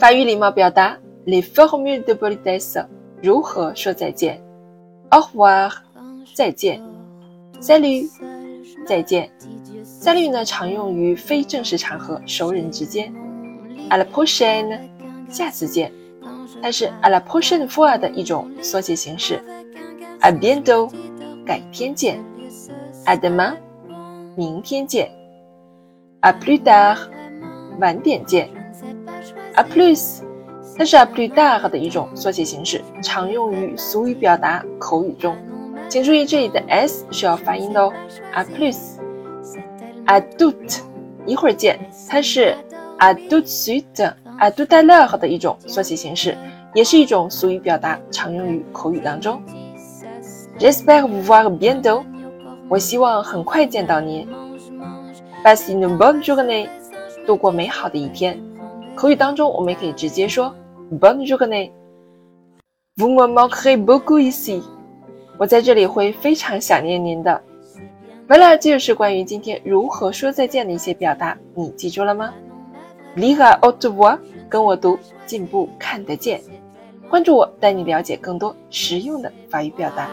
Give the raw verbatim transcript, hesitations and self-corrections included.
法语礼貌表达 Les formules de politesse 如何说再见 Au revoir 再见 Salut 再见 Salut 呢常用于非正式场合熟人之间 À la prochaine 下次见它是 À la prochaine fois 的一种缩写形式 À bientôt 改天见 À demain 明天见 À plus tard 晚点见 À plus 它是 à plus tard 的一种缩写形式，常用于俗语表达口语中。请注意这里的 s 是要发音的哦。À plus À tout 一会儿见，它是 à tout de suite À tout à l'heure 的一种缩写形式，也是一种俗语表达，常用于口语当中。J'espère vous voir bientôt 我希望很快见到您。Passez une bonne journée 度过美好的一天。口语当中我们也可以直接说 Bonne journée Vous me manquerez beaucoup ici 我在这里会非常想念您的 Voilà 这就是关于今天如何说再见的一些表达，你记住了吗？ Lire à haute voix 跟我读，进步看得见。关注我，带你了解更多实用的法语表达。